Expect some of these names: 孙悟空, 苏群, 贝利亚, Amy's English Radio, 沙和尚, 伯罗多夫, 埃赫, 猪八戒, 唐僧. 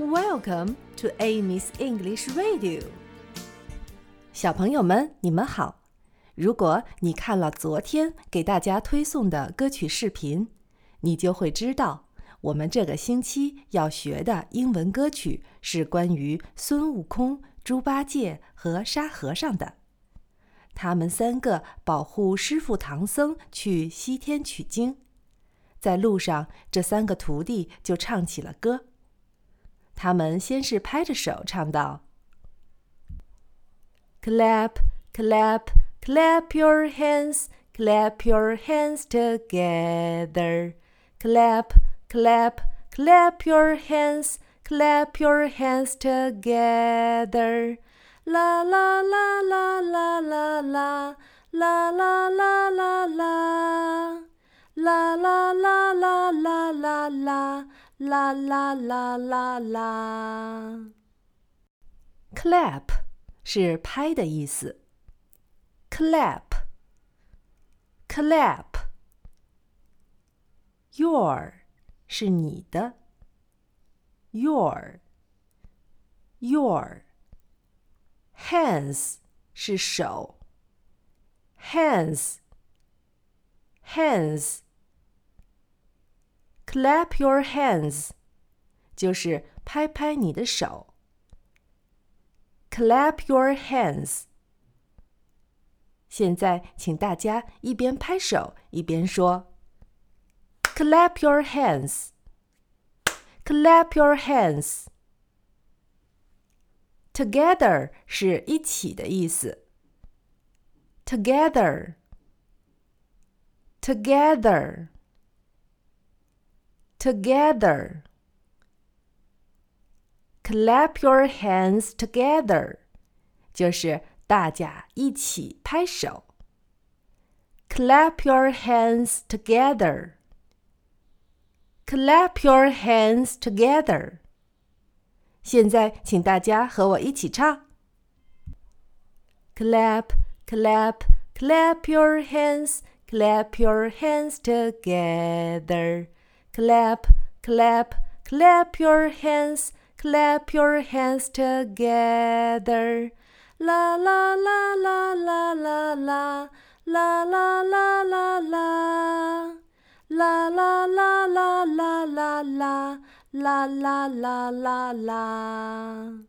Welcome to Amy's English Radio. 小朋友们，你们好。如果你看了昨天给大家推送的歌曲视频，你就会知道我们这个星期要学的英文歌曲是关于孙悟空、猪八戒和沙和尚的。他们三个保护师父唐僧去西天取经，在路上，这三个徒弟就唱起了歌。他们先是拍着手唱道 Clap, clap, clap your hands, clap your hands together. Clap, clap, clap your hands, clap your hands together. La la la la la la la, la la la la la.La la la la la la la la la la la la. Clap 是拍的意思。Clap, clap. Your 是你的。Your, your. Hands 是手。Hands, hands.Clap your hands 就是拍拍你的手。Clap your hands。 现在请大家一边拍手一边说 Clap your hands, clap your hands. Together 是一起的意思。Together, together.Together. Clap your hands together. 就是大家一起拍手。Clap your hands together. Clap your hands together. 现在请大家和我一起唱。Clap, clap, clap your hands. Clap your hands together.Clap, clap, clap your hands, clap your hands together. La la la la la la la, la la la la la, la la la la la la la, la la la la la.